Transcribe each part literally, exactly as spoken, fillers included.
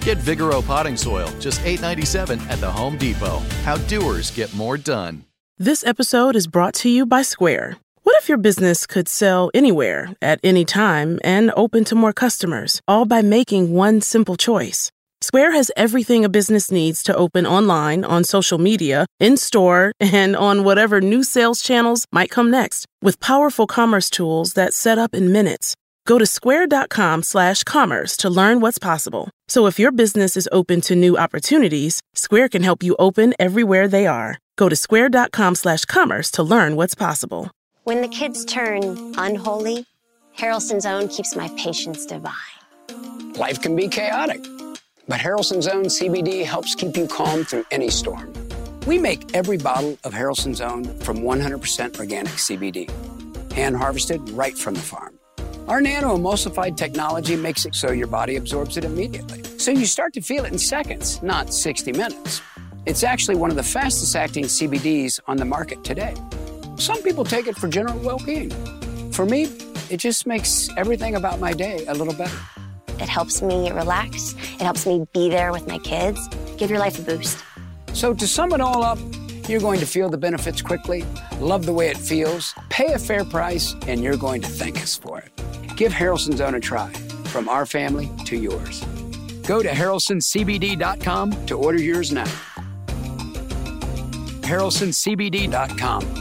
Get Vigoro potting soil, just eight dollars and ninety-seven cents at the Home Depot. How doers get more done. This episode is brought to you by Square. What if your business could sell anywhere, at any time, and open to more customers, all by making one simple choice? Square has everything a business needs to open online, on social media, in-store, and on whatever new sales channels might come next, with powerful commerce tools that set up in minutes. Go to square.com slash commerce to learn what's possible. So if your business is open to new opportunities, Square can help you open everywhere they are. Go to square.com slash commerce to learn what's possible. When the kids turn unholy, Harrelson's Own keeps my patience divine. Life can be chaotic, but Harrelson's Own C B D helps keep you calm through any storm. We make every bottle of Harrelson's Own from one hundred percent organic C B D, hand-harvested right from the farm. Our nano-emulsified technology makes it so your body absorbs it immediately, so you start to feel it in seconds, not sixty minutes. It's actually one of the fastest-acting C B Ds on the market today. Some people take it for general well-being. For me, it just makes everything about my day a little better. It helps me relax. It helps me be there with my kids. Give your life a boost. So to sum it all up, you're going to feel the benefits quickly, love the way it feels, pay a fair price, and you're going to thank us for it. Give Harrelson's Own a try, from our family to yours. Go to harrelson c b d dot com to order yours now. harrelson c b d dot com.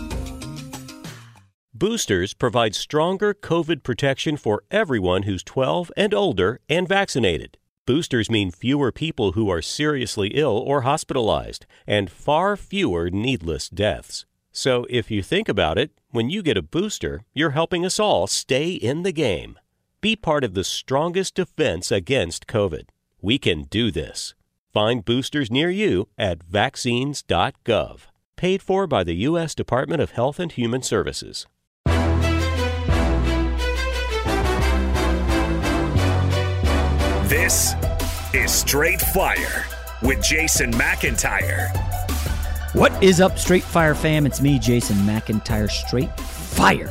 Boosters provide stronger COVID protection for everyone who's twelve and older and vaccinated. Boosters mean fewer people who are seriously ill or hospitalized, and far fewer needless deaths. So if you think about it, when you get a booster, you're helping us all stay in the game. Be part of the strongest defense against COVID. We can do this. Find boosters near you at vaccines dot gov. Paid for by the U S Department of Health and Human Services. This is Straight Fire with Jason McIntyre. What is up, Straight Fire fam? It's me, Jason McIntyre. Straight Fire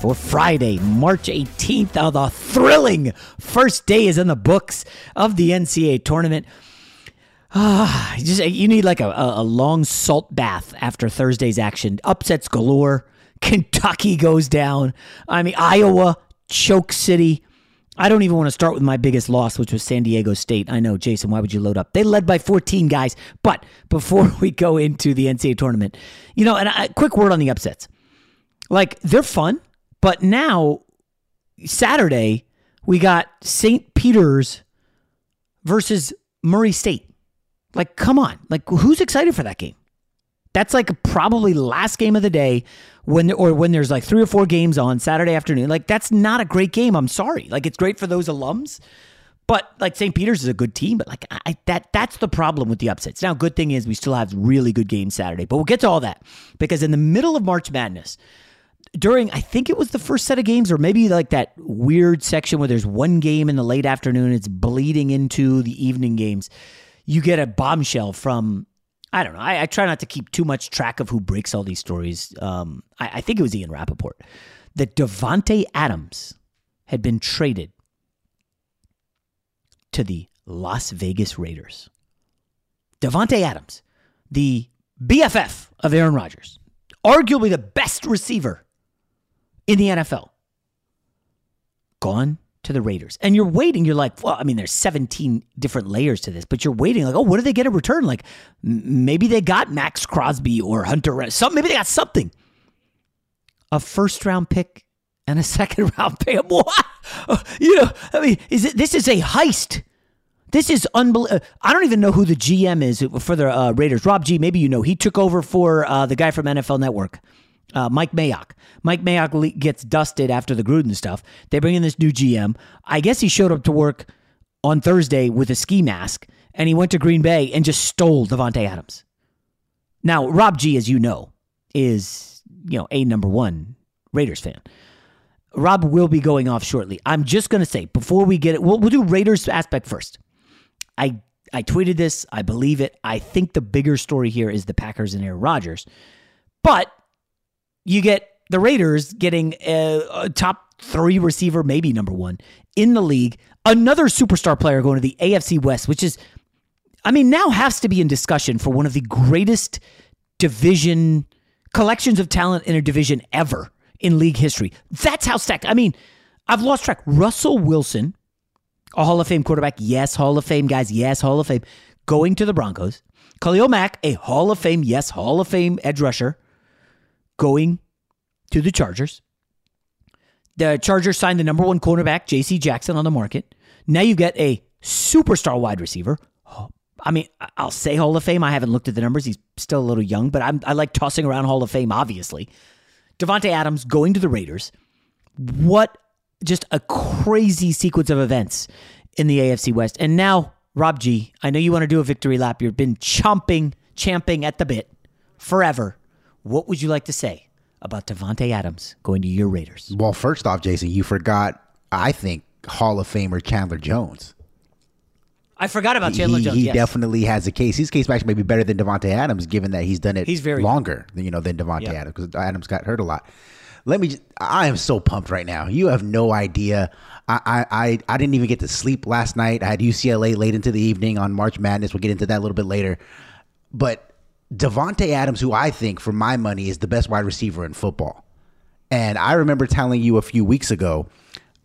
for Friday, March eighteenth. Now, the thrilling first day is in the books of the N C double A tournament. Ah, just you need like a, a long salt bath after Thursday's action. Upsets galore. Kentucky goes down. I mean, Iowa, choke city. I don't even want to start with my biggest loss, which was San Diego State. I know, Jason, why would you load up? They led by fourteen, guys. But before we go into the N C double A tournament, you know, and a quick word on the upsets. Like, they're fun, but now, Saturday, we got Saint Peter's versus Murray State. Like, come on. Like, who's excited for that game? That's like probably last game of the day when or when there's like three or four games on Saturday afternoon. Like, that's not a great game. I'm sorry. Like, it's great for those alums, But, like, Saint Peter's is a good team, but, like, I, that that's the problem with the upsets. Now, good thing is we still have really good games Saturday, but we'll get to all that because in the middle of March Madness, during, I think it was the first set of games or maybe, like, that weird section where there's one game in the late afternoon, it's bleeding into the evening games, you get a bombshell from, I don't know, I, I try not to keep too much track of who breaks all these stories. Um, I, I think it was Ian Rapoport, that Davante Adams had been traded to the Las Vegas Raiders. Davante Adams, the B F F of Aaron Rodgers, arguably the best receiver in the N F L, gone to the Raiders. And you're waiting, you're like, well, I mean, there's seventeen different layers to this, but you're waiting like, oh, what do they get in return? Like, maybe they got Max Crosby or Hunter Renfroe, some, maybe they got something. A first-round pick and a second-round pick. What? You know, I mean, is it, this is a heist. This is unbelievable. I don't even know who the G M is for the uh, Raiders. Rob G, maybe you know. He took over for uh, the guy from N F L Network, uh, Mike Mayock. Mike Mayock le- gets dusted after the Gruden stuff. They bring in this new G M. I guess he showed up to work on Thursday with a ski mask, and he went to Green Bay and just stole Davante Adams. Now, Rob G, as you know, is, you know, a number one Raiders fan. Rob will be going off shortly. I'm just going to say, before we get it, we'll, we'll do Raiders aspect first. I I tweeted this. I believe it. I think the bigger story here is the Packers and Aaron Rodgers. But you get the Raiders getting a, a top three receiver, maybe number one, in the league. Another superstar player going to the A F C West, which is, I mean, now has to be in discussion for one of the greatest division collections of talent in a division ever in league history. That's how stacked. I mean, I've lost track. Russell Wilson, a Hall of Fame quarterback. Yes, Hall of Fame, guys. Yes, Hall of Fame. Going to the Broncos. Khalil Mack, a Hall of Fame. Yes, Hall of Fame edge rusher. Going to the Chargers. The Chargers signed the number one cornerback, J C Jackson, on the market. Now you get a superstar wide receiver. I mean, I'll say Hall of Fame. I haven't looked at the numbers. He's still a little young, but I'm, I like tossing around Hall of Fame, obviously. Davante Adams going to the Raiders. What just a crazy sequence of events in the A F C West. And now, Rob G, I know you want to do a victory lap. You've been chomping, champing at the bit forever. What would you like to say about Davante Adams going to your Raiders? Well, first off, Jason, you forgot, I think, Hall of Famer Chandler Jones. I forgot about Chandler he, Jones. He yes. definitely has a case. His case match may be better than Davante Adams, given that he's done it he's very longer than, you know, than Davante yeah. Adams, because Adams got hurt a lot. Let me just, I am so pumped right now. You have no idea. I, I, I didn't even get to sleep last night. I had U C L A late into the evening on March Madness. We'll get into that a little bit later. But Davante Adams, who I think, for my money, is the best wide receiver in football. And I remember telling you a few weeks ago,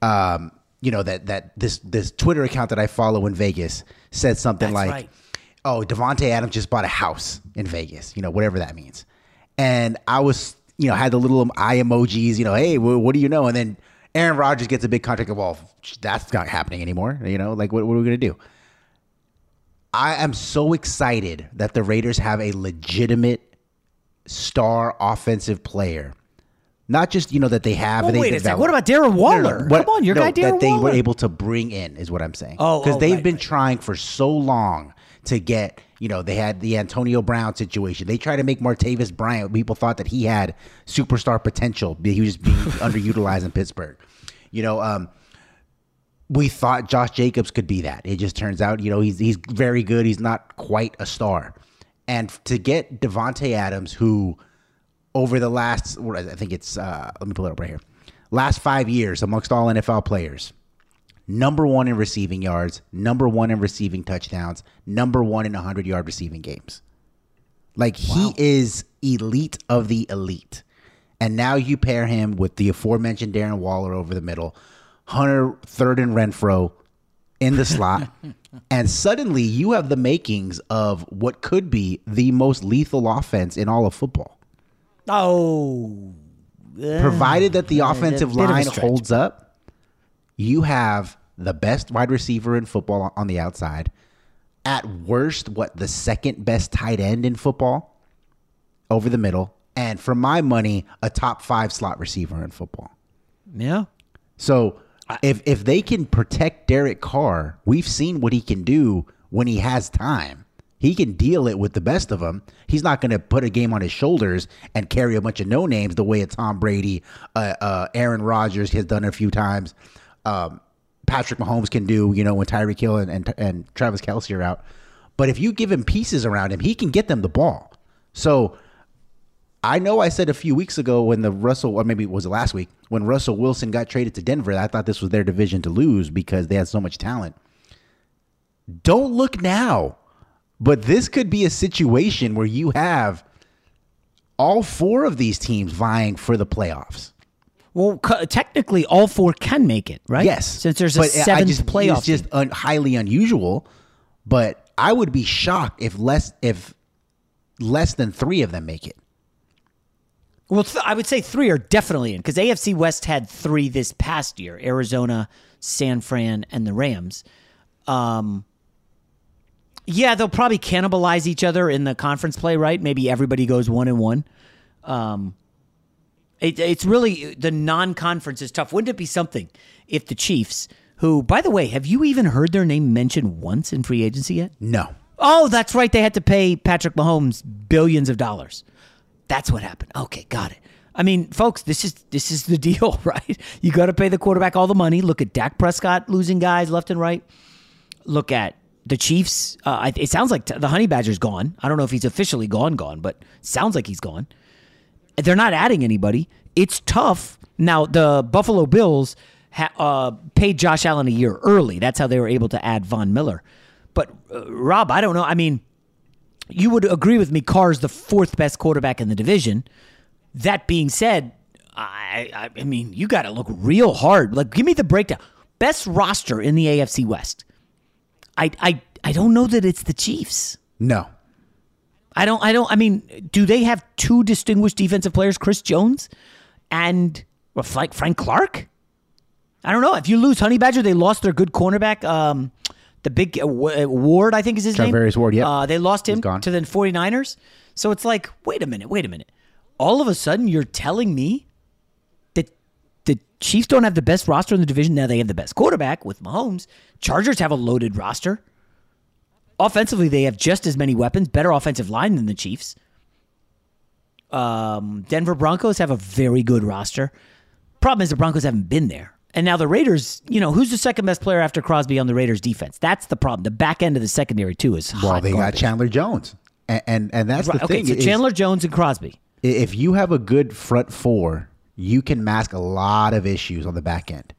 um, you know, that that this this Twitter account that I follow in Vegas said something That's like, right. oh, Davante Adams just bought a house in Vegas, you know, whatever that means. And I was, you know, had the little eye emojis, you know, hey, what, what do you know? And then Aaron Rodgers gets a big contract of, well, that's not happening anymore. You know, like, what, what are we going to do? I am so excited that the Raiders have a legitimate star offensive player. Not just, you know, that they have. Well, and they wait a second. What about Darren Waller? No, no, what, Come on, your no, guy Darren Waller. That they Waller. were able to bring in is what I'm saying. Oh, Because oh, they've right, been right. trying for so long to get, you know, they had the Antonio Brown situation. They tried to make Martavis Bryant. People thought that he had superstar potential. He was being underutilized in Pittsburgh. You know, um, we thought Josh Jacobs could be that. It just turns out, you know, he's he's very good. He's not quite a star. And to get Davante Adams, who... Over the last, I think it's, uh, let me pull it up right here. Last five years amongst all N F L players, number one in receiving yards, number one in receiving touchdowns, number one in one hundred-yard receiving games. Like, wow. He is elite of the elite. And now you pair him with the aforementioned Darren Waller over the middle, Hunter, third and Renfroe in the slot, and suddenly you have the makings of what could be the most lethal offense in all of football. Oh, uh, provided that the offensive line holds up, you have the best wide receiver in football on the outside. At worst, what, the second best tight end in football over the middle. And for my money, a top five slot receiver in football. Yeah. So I, if if they can protect Derek Carr, we've seen what he can do when he has time. He can deal it with the best of them. He's not going to put a game on his shoulders and carry a bunch of no-names the way a Tom Brady, uh, uh, Aaron Rodgers has done it a few times. Um, Patrick Mahomes can do, you know, when Tyreek Hill and, and, and Travis Kelce are out. But if you give him pieces around him, he can get them the ball. So I know I said a few weeks ago when the Russell, or maybe it was last week, when Russell Wilson got traded to Denver, I thought this was their division to lose because they had so much talent. Don't look now. But this could be a situation where you have all four of these teams vying for the playoffs. Well, co- technically, all four can make it, right? Yes. Since there's a seventh just, playoff. It's just un- highly unusual. But I would be shocked if less if less than three of them make it. Well, th- I would say three are definitely in because A F C West had three this past year: Arizona, San Fran, and the Rams. Um. Yeah, they'll probably cannibalize each other in the conference play, right? Maybe everybody goes one and one. Um, it, it's really the non-conference is tough. Wouldn't it be something if the Chiefs, who, by the way, have you even heard their name mentioned once in free agency yet? No. Oh, that's right. They had to pay Patrick Mahomes billions of dollars. That's what happened. Okay, got it. I mean, folks, this is this is the deal, right? You got to pay the quarterback all the money. Look at Dak Prescott losing guys left and right. Look at the Chiefs, uh, it sounds like the Honey Badger's gone. I don't know if he's officially gone, gone, but sounds like he's gone. They're not adding anybody. It's tough. Now, the Buffalo Bills ha- uh, paid Josh Allen a year early. That's how they were able to add Von Miller. But, uh, Rob, I don't know. I mean, you would agree with me, Carr's the fourth best quarterback in the division. That being said, I, I, I mean, you got to look real hard. Like, give me the breakdown. Best roster in the A F C West. I, I I don't know that it's the Chiefs. No. I don't, I don't, I mean, do they have two distinguished defensive players, Chris Jones and well, like Frank Clark? I don't know. If you lose Honey Badger, they lost their good cornerback, um, the big uh, Ward, I think is his Trevor name. Various Ward, yeah. Uh, they lost him to the forty-niners. So it's like, wait a minute, wait a minute. All of a sudden, you're telling me that the Chiefs don't have the best roster in the division. Now they have the best quarterback with Mahomes. Chargers have a loaded roster. Offensively, they have just as many weapons, better offensive line than the Chiefs. Um, Denver Broncos have a very good roster. Problem is the Broncos haven't been there. And now the Raiders, you know, who's the second best player after Crosby on the Raiders defense? That's the problem. The back end of the secondary, too, is hot. Well, they garbage. Got Chandler Jones. And and, and that's right. The okay, thing. Okay, so Chandler is, Jones and Crosby. If you have a good front four, you can mask a lot of issues on the back end.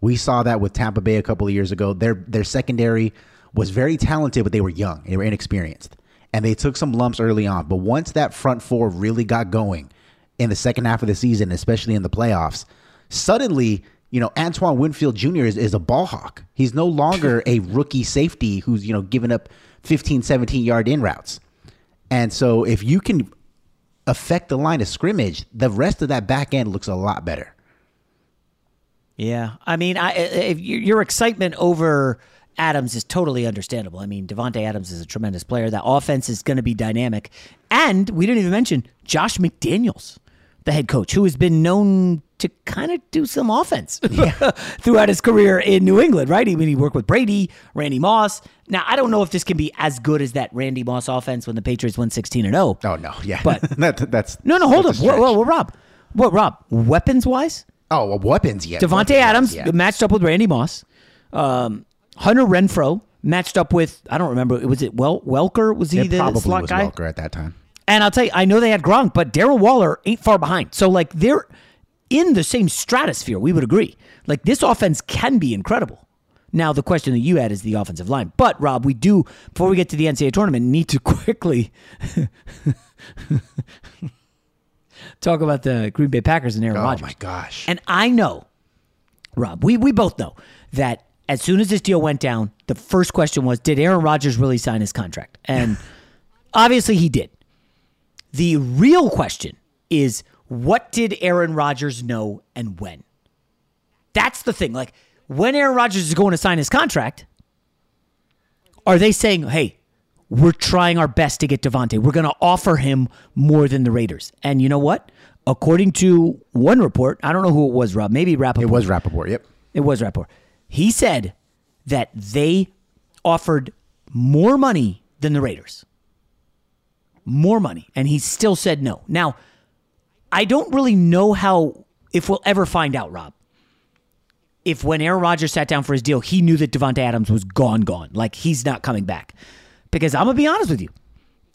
We saw that with Tampa Bay a couple of years ago. Their their secondary was very talented, but they were young. They were inexperienced. And they took some lumps early on. But once that front four really got going in the second half of the season, especially in the playoffs, suddenly, you know, Antoine Winfield Junior is, is a ball hawk. He's no longer a rookie safety who's, you know, giving up fifteen, seventeen-yard in routes. And so if you can affect the line of scrimmage, the rest of that back end looks a lot better. Yeah, I mean, I, if your excitement over Adams is totally understandable. I mean, Davante Adams is a tremendous player. That offense is going to be dynamic. And we didn't even mention Josh McDaniels, the head coach, who has been known to kind of do some offense yeah. throughout his career in New England, right? I mean, he worked with Brady, Randy Moss. Now, I don't know if this can be as good as that Randy Moss offense when the Patriots won sixteen and oh. Oh, no, yeah. But that, that's No, no, hold that's up. Well, well, well, Rob, what, Rob, weapons-wise? Oh, well, weapons, yeah. Davante Adams yeah. matched up with Randy Moss. Um, Hunter Renfroe matched up with, I don't remember, was it Wel- Welker? Was he it the slot guy? It probably was Welker at that time. And I'll tell you, I know they had Gronk, but Darren Waller ain't far behind. So, like, they're in the same stratosphere, we would agree. Like, this offense can be incredible. Now, the question that you had is the offensive line. But, Rob, we do, before we get to the N C double A tournament, need to quickly talk about the Green Bay Packers and Aaron Rodgers. Oh, my gosh. And I know, Rob, we, we both know that as soon as this deal went down, the first question was, did Aaron Rodgers really sign his contract? And obviously he did. The real question is, what did Aaron Rodgers know and when? That's the thing. Like, when Aaron Rodgers is going to sign his contract, are they saying, hey, we're trying our best to get Davante. We're going to offer him more than the Raiders. And you know what? According to one report, I don't know who it was, Rob. Maybe Rapoport. It was Rapoport, yep. It was Rapoport. He said that they offered more money than the Raiders. More money. And he still said no. Now, I don't really know how, if we'll ever find out, Rob, if when Aaron Rodgers sat down for his deal, he knew that Davante Adams was gone, gone. Like, he's not coming back. Because I'm going to be honest with you.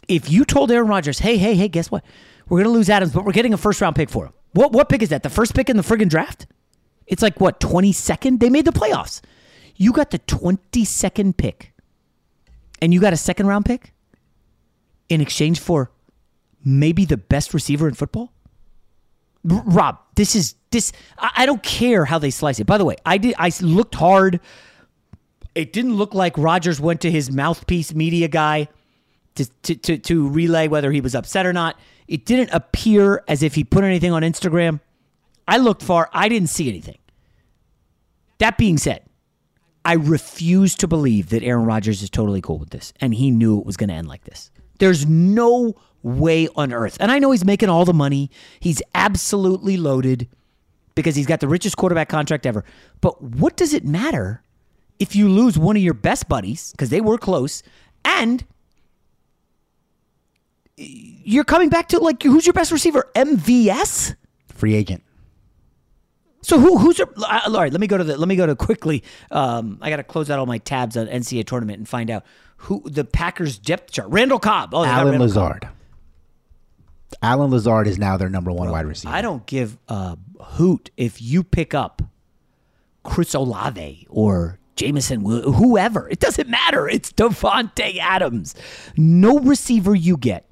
If you told Aaron Rodgers, hey, hey, hey, guess what? We're going to lose Adams, but we're getting a first-round pick for him. What what pick is that? The first pick in the friggin' draft? It's like, what, twenty-second? They made the playoffs. You got the twenty-second pick, and you got a second-round pick in exchange for maybe the best receiver in football? R- Rob, this is... This I, I don't care how they slice it. By the way, I did. I looked hard. It didn't look like Rodgers went to his mouthpiece media guy to, to, to, to relay whether he was upset or not. It didn't appear as if he put anything on Instagram. I looked far. I didn't see anything. That being said, I refuse to believe that Aaron Rodgers is totally cool with this, and he knew it was going to end like this. There's no way on earth. And I know he's making all the money. He's absolutely loaded because he's got the richest quarterback contract ever. But what does it matter if you lose one of your best buddies, because they were close, and you're coming back to, like, who's your best receiver? M V S? Free agent. So who who's your, all right, let me go to the, let me go to quickly, um, I got to close out all my tabs on N C A A tournament and find out who the Packers depth chart. Randall Cobb. Oh, Allen Lazard. Cobb. Allen Lazard is now their number one well, wide receiver. I don't give a hoot if you pick up Chris Olave or Jameson, whoever. It doesn't matter. It's Davante Adams. No receiver you get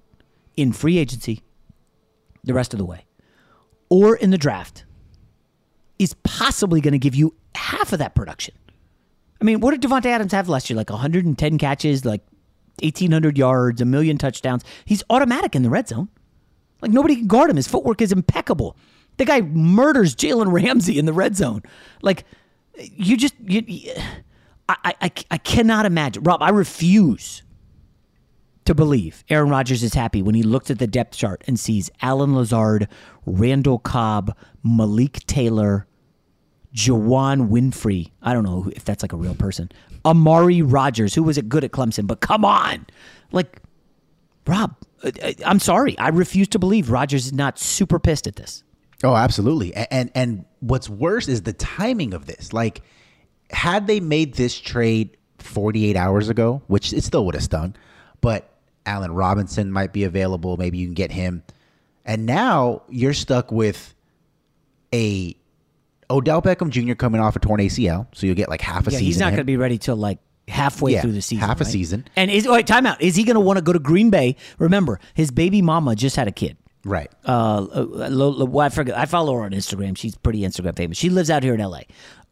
in free agency the rest of the way or in the draft is possibly going to give you half of that production. I mean, what did Davante Adams have last year? Like one hundred ten catches, like eighteen hundred yards, a million touchdowns. He's automatic in the red zone. Like, nobody can guard him. His footwork is impeccable. The guy murders Jalen Ramsey in the red zone. Like, you just, you, you, I, I, I cannot imagine. Rob, I refuse to believe Aaron Rodgers is happy when he looks at the depth chart and sees Allen Lazard, Randall Cobb, Malik Taylor, Jawan Winfrey. I don't know if that's like a real person. Amari Rodgers, who was good at Clemson, but come on. Like, Rob, I'm sorry. I refuse to believe Rodgers is not super pissed at this. Oh, absolutely. And, and and what's worse is the timing of this. Like, had they made this trade forty-eight hours ago, which it still would have stung, but Allen Robinson might be available. Maybe you can get him. And now you're stuck with a Odell Beckham Junior coming off a torn A C L, so you'll get like half a yeah, season. He's not going to be ready till like halfway yeah, through the season. Half a right? season. And is, all right, time out. Is he going to want to go to Green Bay? Remember, his baby mama just had a kid. Right. Uh, well, I forget. I follow her on Instagram. She's pretty Instagram famous. She lives out here in L A.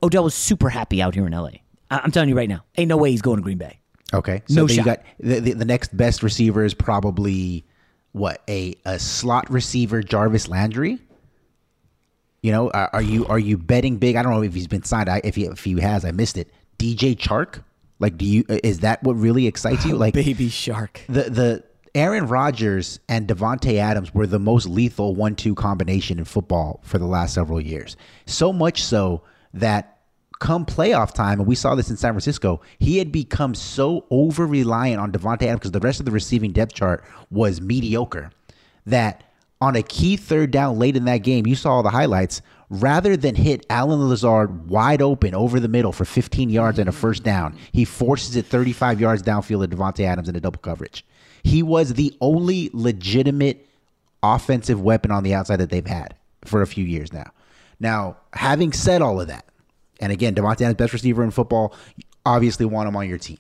Odell was super happy out here in L A. I'm telling you right now, ain't no way he's going to Green Bay. Okay. So no shot. You got the, the, the next best receiver is probably what a a slot receiver, Jarvis Landry. You know, are, are you are you betting big? I don't know if he's been signed. I, if he if he has, I missed it. D J Chark. Like, do you is that what really excites you? Like, baby shark. The the. Aaron Rodgers and Davante Adams were the most lethal one two combination in football for the last several years. So much so that come playoff time, and we saw this in San Francisco, he had become so over-reliant on Davante Adams because the rest of the receiving depth chart was mediocre that on a key third down late in that game, you saw all the highlights, rather than hit Allen Lazard wide open over the middle for fifteen yards and a first down, he forces it thirty-five yards downfield at Davante Adams in a double coverage. He was the only legitimate offensive weapon on the outside that they've had for a few years now. Now, having said all of that, and again, Davante Adams, best receiver in football, you obviously want him on your team.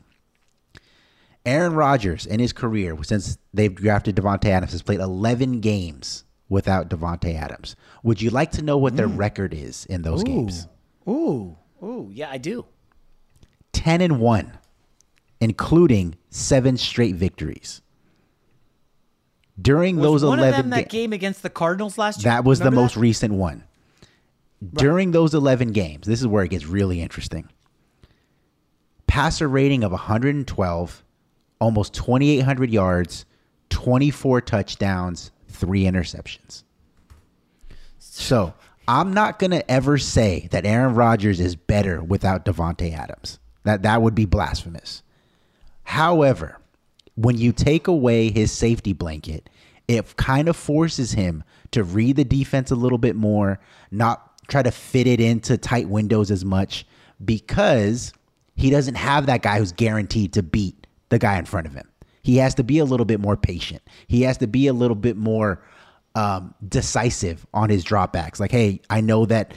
Aaron Rodgers, in his career, since they've drafted Davante Adams, has played eleven games without Davante Adams. Would you like to know what their mm. record is in those Ooh. games? Ooh, ooh, yeah, I do. Ten and one, including seven straight victories. During was those one eleven, of them that ga- game against the Cardinals last year, that was Remember the most that? recent one. Right. During those eleven games, this is where it gets really interesting. Passer rating of one hundred twelve, almost twenty-eight hundred yards, twenty-four touchdowns, three interceptions. So I'm not going to ever say that Aaron Rodgers is better without Davante Adams. That, that would be blasphemous. However, when you take away his safety blanket, it kind of forces him to read the defense a little bit more, not try to fit it into tight windows as much, because he doesn't have that guy who's guaranteed to beat the guy in front of him. He has to be a little bit more patient. He has to be a little bit more um, decisive on his dropbacks. Like, hey, I know that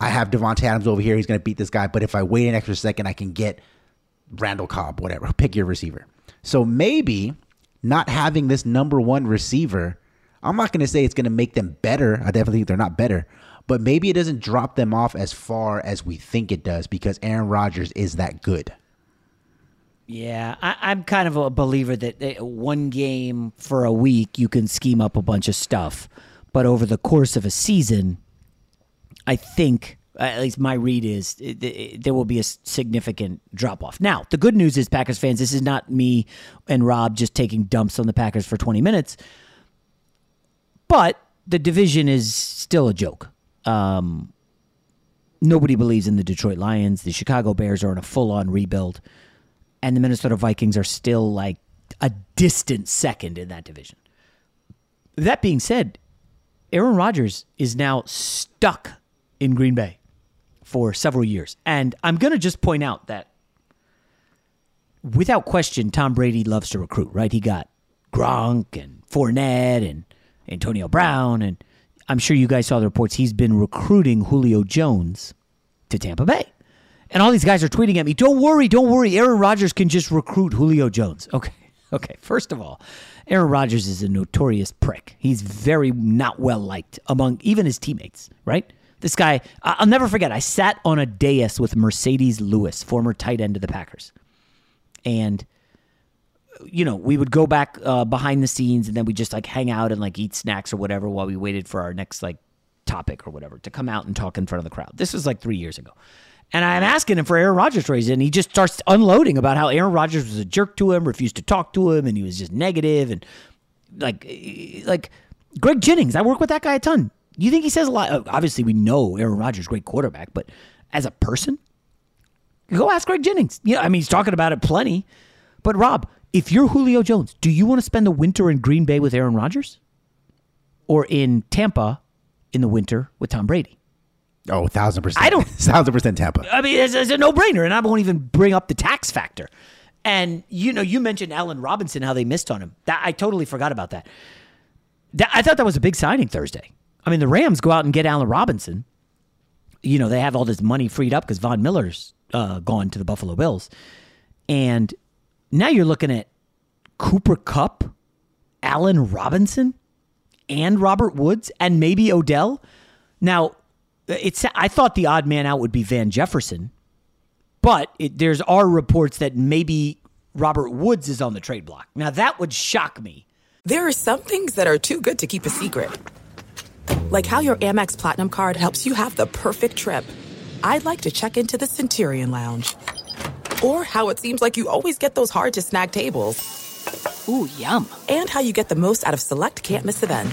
I have Davante Adams over here. He's going to beat this guy. But if I wait an extra second, I can get Randall Cobb, whatever. Pick your receiver. So maybe not having this number one receiver, I'm not going to say it's going to make them better. I definitely think they're not better. But maybe it doesn't drop them off as far as we think it does, because Aaron Rodgers is that good. Yeah, I, I'm kind of a believer that one game for a week, you can scheme up a bunch of stuff. But over the course of a season, I think, at least my read is, it, it, there will be a significant drop-off. Now, the good news is, Packers fans, this is not me and Rob just taking dumps on the Packers for twenty minutes. But the division is still a joke. Um, nobody believes in the Detroit Lions. The Chicago Bears are in a full-on rebuild, and the Minnesota Vikings are still like a distant second in that division. That being said, Aaron Rodgers is now stuck in Green Bay for several years, and I'm going to just point out that without question, Tom Brady loves to recruit, right? He got Gronk and Fournette and Antonio Brown, and I'm sure you guys saw the reports. He's been recruiting Julio Jones to Tampa Bay. And all these guys are tweeting at me, don't worry, don't worry. Aaron Rodgers can just recruit Julio Jones. Okay, okay. First of all, Aaron Rodgers is a notorious prick. He's very not well-liked among even his teammates, right? This guy, I'll never forget, I sat on a dais with Mercedes Lewis, former tight end of the Packers. And you know, we would go back uh, behind the scenes, and then we just like hang out and like eat snacks or whatever while we waited for our next like topic or whatever to come out and talk in front of the crowd. This was like three years ago. And I'm asking him for Aaron Rodgers stories, and he just starts unloading about how Aaron Rodgers was a jerk to him, refused to talk to him, and he was just negative. And like, like Greg Jennings, I work with that guy a ton. You think he says a lot? Obviously, we know Aaron Rodgers, great quarterback, but as a person, go ask Greg Jennings. Yeah, I mean, he's talking about it plenty. But Rob, if you're Julio Jones, do you want to spend the winter in Green Bay with Aaron Rodgers or in Tampa in the winter with Tom Brady? Oh, one thousand percent. I don't. one thousand percent Tampa. I mean, it's, it's a no-brainer, and I won't even bring up the tax factor. And, you know, you mentioned Allen Robinson, how they missed on him. That, I totally forgot about that. that. I thought that was a big signing Thursday. I mean, the Rams go out and get Allen Robinson. You know, they have all this money freed up because Von Miller's uh, gone to the Buffalo Bills. And now you're looking at Cooper Kupp, Allen Robinson, and Robert Woods, and maybe Odell. Now, it's I thought the odd man out would be Van Jefferson, but it, there's are reports that maybe Robert Woods is on the trade block. Now, that would shock me. There are some things that are too good to keep a secret, like how your Amex Platinum card helps you have the perfect trip. I'd like to check into the Centurion Lounge. Or how it seems like you always get those hard-to-snag tables. Ooh, yum. And how you get the most out of select can't-miss events.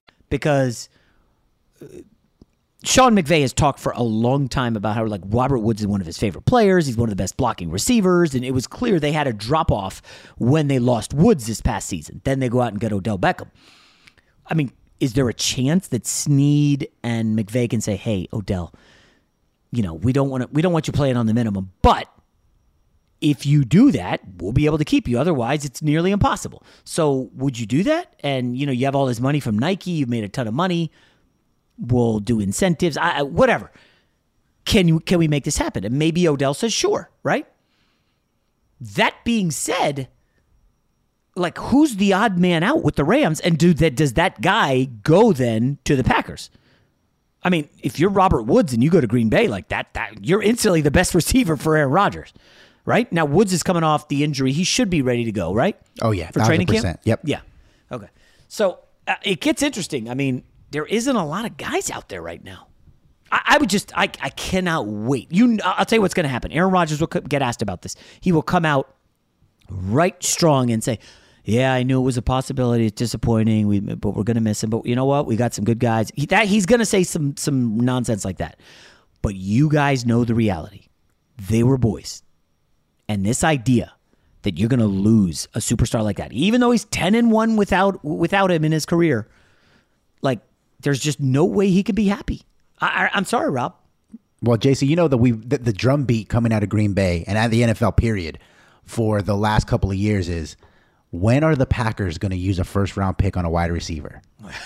Because Sean McVay has talked for a long time about how, like, Robert Woods is one of his favorite players. He's one of the best blocking receivers. And it was clear they had a drop-off when they lost Woods this past season. Then they go out and get Odell Beckham. I mean, is there a chance that Snead and McVay can say, hey, Odell, you know, we don't want to, we don't want you playing on the minimum, but if you do that, we'll be able to keep you. Otherwise, it's nearly impossible. So would you do that? And, you know, you have all this money from Nike. You've made a ton of money. We'll do incentives, I, whatever. Can you, can we make this happen? And maybe Odell says, sure, right? That being said, like, who's the odd man out with the Rams? And do that, does that guy go then to the Packers? I mean, if you're Robert Woods and you go to Green Bay like that, that you're instantly the best receiver for Aaron Rodgers. Right? Now, Woods is coming off the injury. He should be ready to go, right? Oh, yeah. For one hundred percent. Training camp? Yep. Yeah. Okay. So, uh, it gets interesting. I mean, there isn't a lot of guys out there right now. I, I would just, I, I cannot wait. You, I'll tell you what's going to happen. Aaron Rodgers will get asked about this. He will come out right strong and say, yeah, I knew it was a possibility. It's disappointing, we, but we're going to miss him. But you know what? We got some good guys. He, that, he's going to say some some nonsense like that. But you guys know the reality. They were boys. And this idea that you're going to lose a superstar like that, even though he's ten and one without without him in his career, like, there's just no way he could be happy. I, I, I'm sorry, Rob. Well, J C, you know that we the, the drum beat coming out of Green Bay and at the N F L period for the last couple of years is, when are the Packers going to use a first round pick on a wide receiver?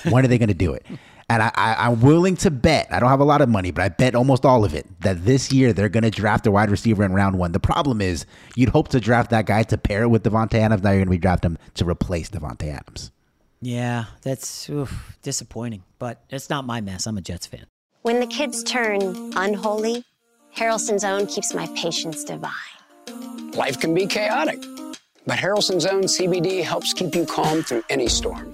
When are they going to do it? And I, I, I'm willing to bet, I don't have a lot of money, but I bet almost all of it, that this year they're going to draft a wide receiver in round one. The problem is, you'd hope to draft that guy to pair with Davante Adams. Now you're going to be drafting him to replace Davante Adams. Yeah, that's oof, disappointing, but it's not my mess. I'm a Jets fan. When the kids turn unholy, Harrelson's Own keeps my patience divine. Life can be chaotic, but Harrelson's Own C B D helps keep you calm through any storm.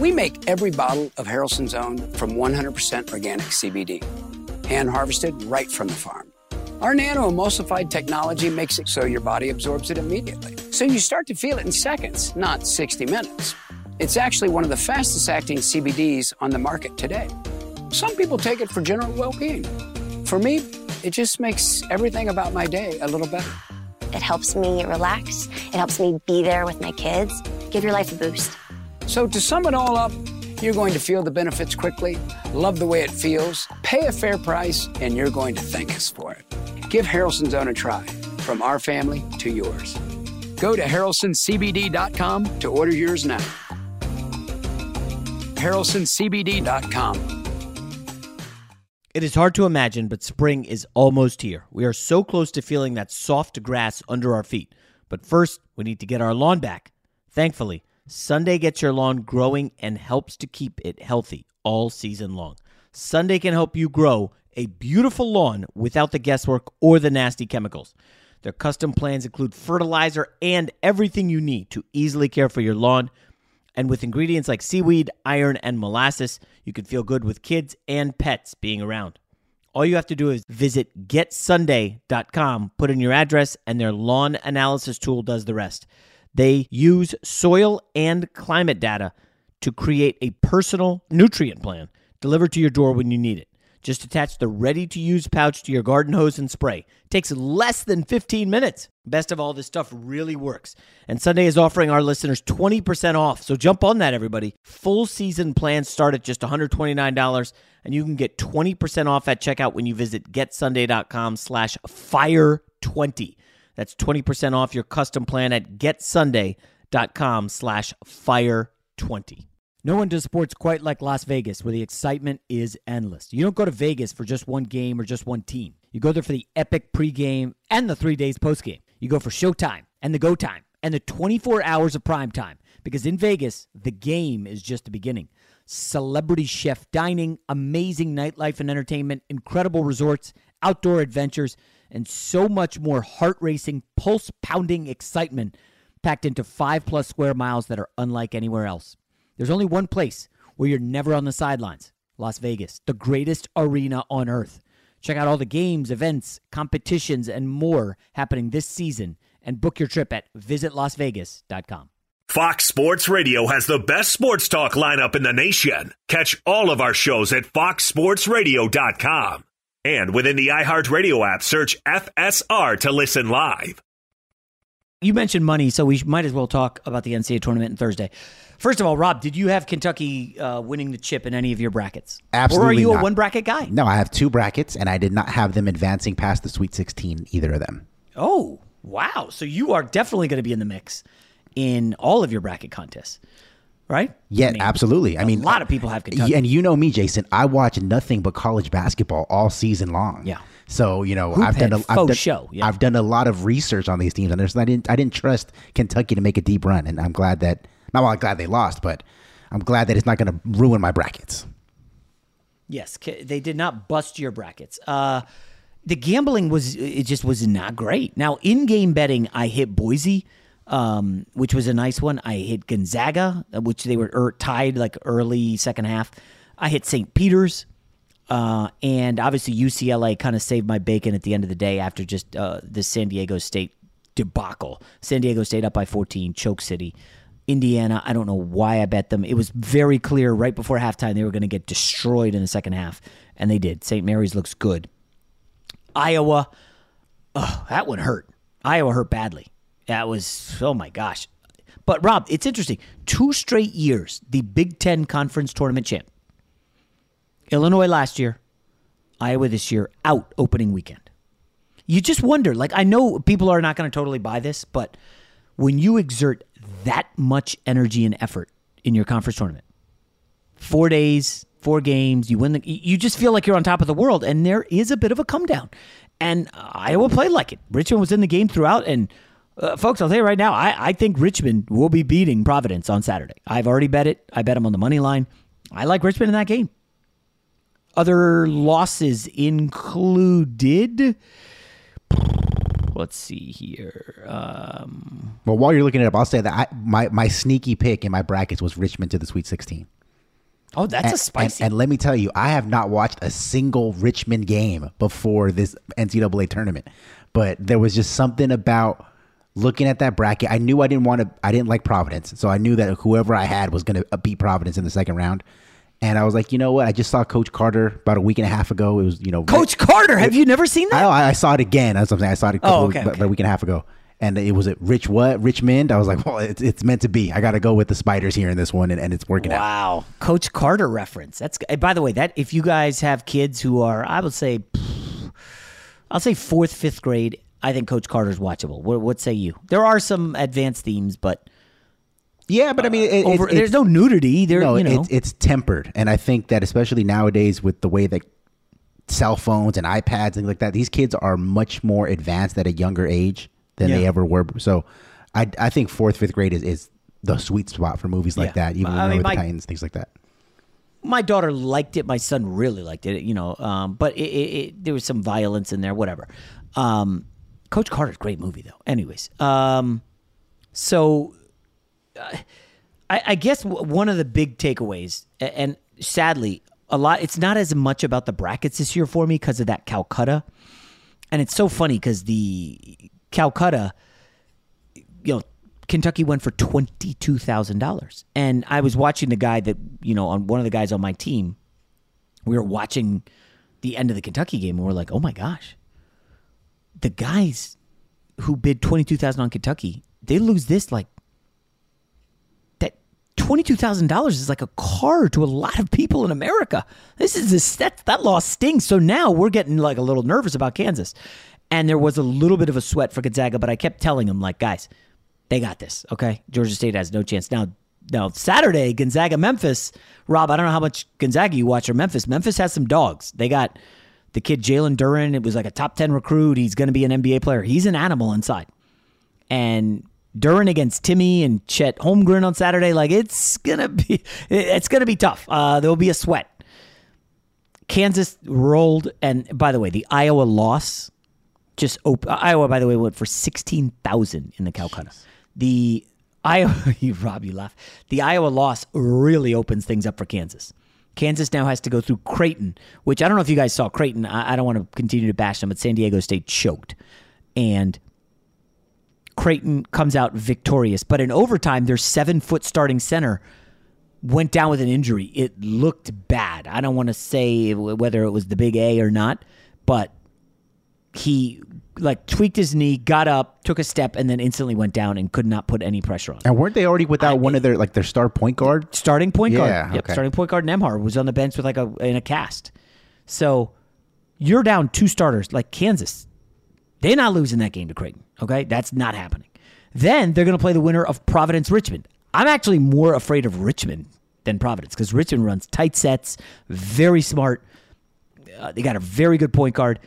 We make every bottle of Harrelson's Own from one hundred percent organic C B D, hand-harvested right from the farm. Our nano-emulsified technology makes it so your body absorbs it immediately, so you start to feel it in seconds, not sixty minutes. It's actually one of the fastest-acting C B Ds on the market today. Some people take it for general well-being. For me, it just makes everything about my day a little better. It helps me relax. It helps me be there with my kids. Give your life a boost. So to sum it all up, you're going to feel the benefits quickly, love the way it feels, pay a fair price, and you're going to thank us for it. Give Harrelson's Own a try, from our family to yours. Go to harrelson c b d dot com to order yours now. harrelson c b d dot com. It is hard to imagine, but spring is almost here. We are so close to feeling that soft grass under our feet. But first, we need to get our lawn back. Thankfully, Sunday gets your lawn growing and helps to keep it healthy all season long. Sunday can help you grow a beautiful lawn without the guesswork or the nasty chemicals. Their custom plans include fertilizer and everything you need to easily care for your lawn. And with ingredients like seaweed, iron, and molasses, you can feel good with kids and pets being around. All you have to do is visit get sunday dot com, put in your address, and their lawn analysis tool does the rest. They use soil and climate data to create a personal nutrient plan delivered to your door when you need it. Just attach the ready-to-use pouch to your garden hose and spray. It takes less than fifteen minutes. Best of all, this stuff really works. And Sunday is offering our listeners twenty percent off, so jump on that, everybody. Full season plans start at just one hundred twenty-nine dollars, and you can get twenty percent off at checkout when you visit getsunday.com slash fire20. That's twenty percent off your custom plan at getsunday.com slash fire20. No one does sports quite like Las Vegas, where the excitement is endless. You don't go to Vegas for just one game or just one team. You go there for the epic pregame and the three days postgame. You go for showtime and the go time and the twenty-four hours of prime time, because in Vegas, the game is just the beginning. celebrity chef dining, amazing nightlife and entertainment, incredible resorts, outdoor adventures, and so much more heart-racing, pulse-pounding excitement packed into five-plus square miles that are unlike anywhere else. There's only one place where you're never on the sidelines, Las Vegas, the greatest arena on earth. Check out all the games, events, competitions, and more happening this season, and book your trip at visit las vegas dot com. Fox Sports Radio has the best sports talk lineup in the nation. Catch all of our shows at fox sports radio dot com. And within the iHeartRadio app, search F S R to listen live. You mentioned money, so we might as well talk about the N C A A tournament on Thursday. First of all, Rob, did you have Kentucky uh, winning the chip in any of your brackets? Absolutely not. Or are you not a one-bracket guy? No, I have two brackets, and I did not have them advancing past the Sweet sixteen, either of them. Oh, wow. So you are definitely going to be in the mix in all of your bracket contests, right? Yeah, I mean, absolutely. I mean, a lot of people have Kentucky. And you know me, Jason, I watch nothing but college basketball all season long. Yeah. So, you know, Hoop I've done a I've done, show. Yeah. I've done a lot of research on these teams, and there's I didn't I didn't trust Kentucky to make a deep run, and I'm glad that not well, I'm glad they lost, but I'm glad that it's not going to ruin my brackets. Yes, they did not bust your brackets. Uh, the gambling was it just was not great. Now, in-game betting, I hit Boise, um, which was a nice one. I hit Gonzaga, which they were er, tied like early second half. I hit Saint Peter's. Uh, and obviously U C L A kind of saved my bacon at the end of the day after just uh, the San Diego State debacle. San Diego State up by fourteen, choke city. Indiana, I don't know why I bet them. It was very clear right before halftime they were going to get destroyed in the second half, and they did. Saint Mary's looks good. Iowa, oh, that one hurt. Iowa hurt badly. That was, oh my gosh. But, Rob, it's interesting. Two straight years, the Big Ten Conference Tournament champ. Illinois last year, Iowa this year, out opening weekend. You just wonder, like, I know people are not going to totally buy this, but when you exert that much energy and effort in your conference tournament, four days, four games, you win the, you just feel like you're on top of the world, and there is a bit of a come down. And Iowa played like it. Richmond was in the game throughout, and uh, folks, I'll tell you right now, I, I think Richmond will be beating Providence on Saturday. I've already bet it. I bet them on the money line. I like Richmond in that game. Other losses included, let's see here. Um, well, while you're looking it up, I'll say that I, my, my sneaky pick in my brackets was Richmond to the Sweet sixteen. Oh, that's and, a spicy. And, and let me tell you, I have not watched a single Richmond game before this N C A A tournament, but there was just something about looking at that bracket. I knew I didn't want to, I didn't like Providence. So I knew that whoever I had was going to beat Providence in the second round. And I was like, you know what? I just saw Coach Carter about a week and a half ago. It was, you know, Coach right, Carter. Have it, you never seen that? I, I saw it again. That's something I saw it a couple oh, okay, of, okay. about a week and a half ago. And it was at Rich what? Richmond. I was like, well, it's it's meant to be. I got to go with the Spiders here in this one, and, and it's working wow. out. Wow, Coach Carter reference. That's by the way that if you guys have kids who are, I would say, I'll say fourth, fifth grade. I think Coach Carter's watchable. What, what say you? There are some advanced themes, but. Yeah, but I mean, it, uh, over, it, there's no nudity. There, no, you know. it, it's tempered, and I think that especially nowadays with the way that cell phones and iPads and like that, these kids are much more advanced at a younger age than yeah. they ever were. So, I I think fourth, fifth grade is, is the sweet spot for movies yeah. like that, even I mean, with my, the Titans, things like that. My daughter liked it. My son really liked it. You know, um, but it, it, it, there was some violence in there. Whatever. Um, Coach Carter's great movie though. Anyways, um, so. I, I guess one of the big takeaways, and sadly, a lot, it's not as much about the brackets this year for me because of that Calcutta. And it's so funny because the Calcutta, you know, Kentucky went for twenty-two thousand dollars. And I was watching the guy that, you know, on one of the guys on my team, we were watching the end of the Kentucky game and we're like, oh my gosh, the guys who bid twenty-two thousand dollars on Kentucky, they lose this like, twenty-two thousand dollars is like a car to a lot of people in America. This is a, that, that loss stings. So now we're getting like a little nervous about Kansas. And there was a little bit of a sweat for Gonzaga, but I kept telling them, like, guys, they got this, okay? Georgia State has no chance. Now, now Saturday, Gonzaga, Memphis. Rob, I don't know how much Gonzaga you watch or Memphis. Memphis has some dogs. They got the kid Jalen Duren. It was like a top ten recruit. He's going to be an N B A player. He's an animal inside. And Duran against Timmy and Chet Holmgren on Saturday. Like, it's gonna be, it's gonna be tough. Uh, there'll be a sweat. Kansas rolled, and by the way, the Iowa loss just op- Iowa. By the way, went for sixteen thousand in the Calcutta. Jeez. The Iowa, you Rob, you laugh. The Iowa loss really opens things up for Kansas. Kansas now has to go through Creighton, which I don't know if you guys saw Creighton. I, I don't want to continue to bash them, but San Diego State choked, and Creighton comes out victorious. But in overtime, their seven-foot starting center went down with an injury. It looked bad. I don't want to say whether it was the big A or not, but he like tweaked his knee, got up, took a step, and then instantly went down and could not put any pressure on him. And weren't they already without I, one of their like their star point guard? Starting point guard. Yeah, yep, okay. Starting point guard Nemhard was on the bench with like a in a cast. So you're down two starters. Like Kansas, they're not losing that game to Creighton. Okay, that's not happening. Then they're going to play the winner of Providence-Richmond. I'm actually more afraid of Richmond than Providence because Richmond runs tight sets, very smart. Uh, they got a very good point guard.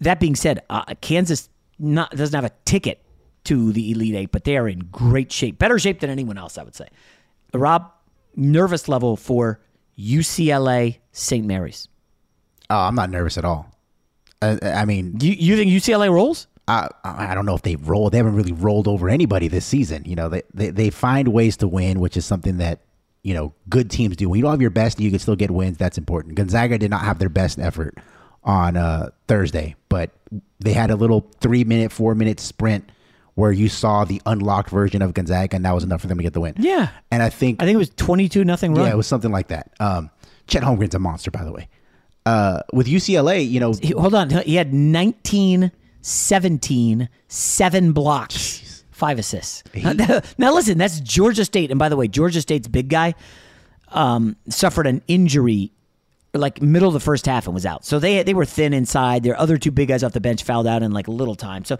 That being said, uh, Kansas not, doesn't have a ticket to the Elite Eight, but they are in great shape, better shape than anyone else, I would say. Rob, nervous level for U C L A Saint Mary's? Oh, I'm not nervous at all. I, I mean, you, you think U C L A rolls? I, I don't know if they've rolled. They haven't really rolled over anybody this season. You know, they, they, they find ways to win, which is something that, you know, good teams do. When you don't have your best, you can still get wins. That's important. Gonzaga did not have their best effort on uh, Thursday, but they had a little three-minute, four-minute sprint where you saw the unlocked version of Gonzaga, and that was enough for them to get the win. Yeah. And I think... I think it was twenty-two nothing run. Yeah, it was something like that. Um, Chet Holmgren's a monster, by the way. Uh, with U C L A, you know... He, hold on. He had nineteen... seventeen, seven blocks, Jeez. five assists. Now, now, listen, that's Georgia State. And by the way, Georgia State's big guy um, suffered an injury like middle of the first half and was out. So they they were thin inside. Their other two big guys off the bench fouled out in like little time. So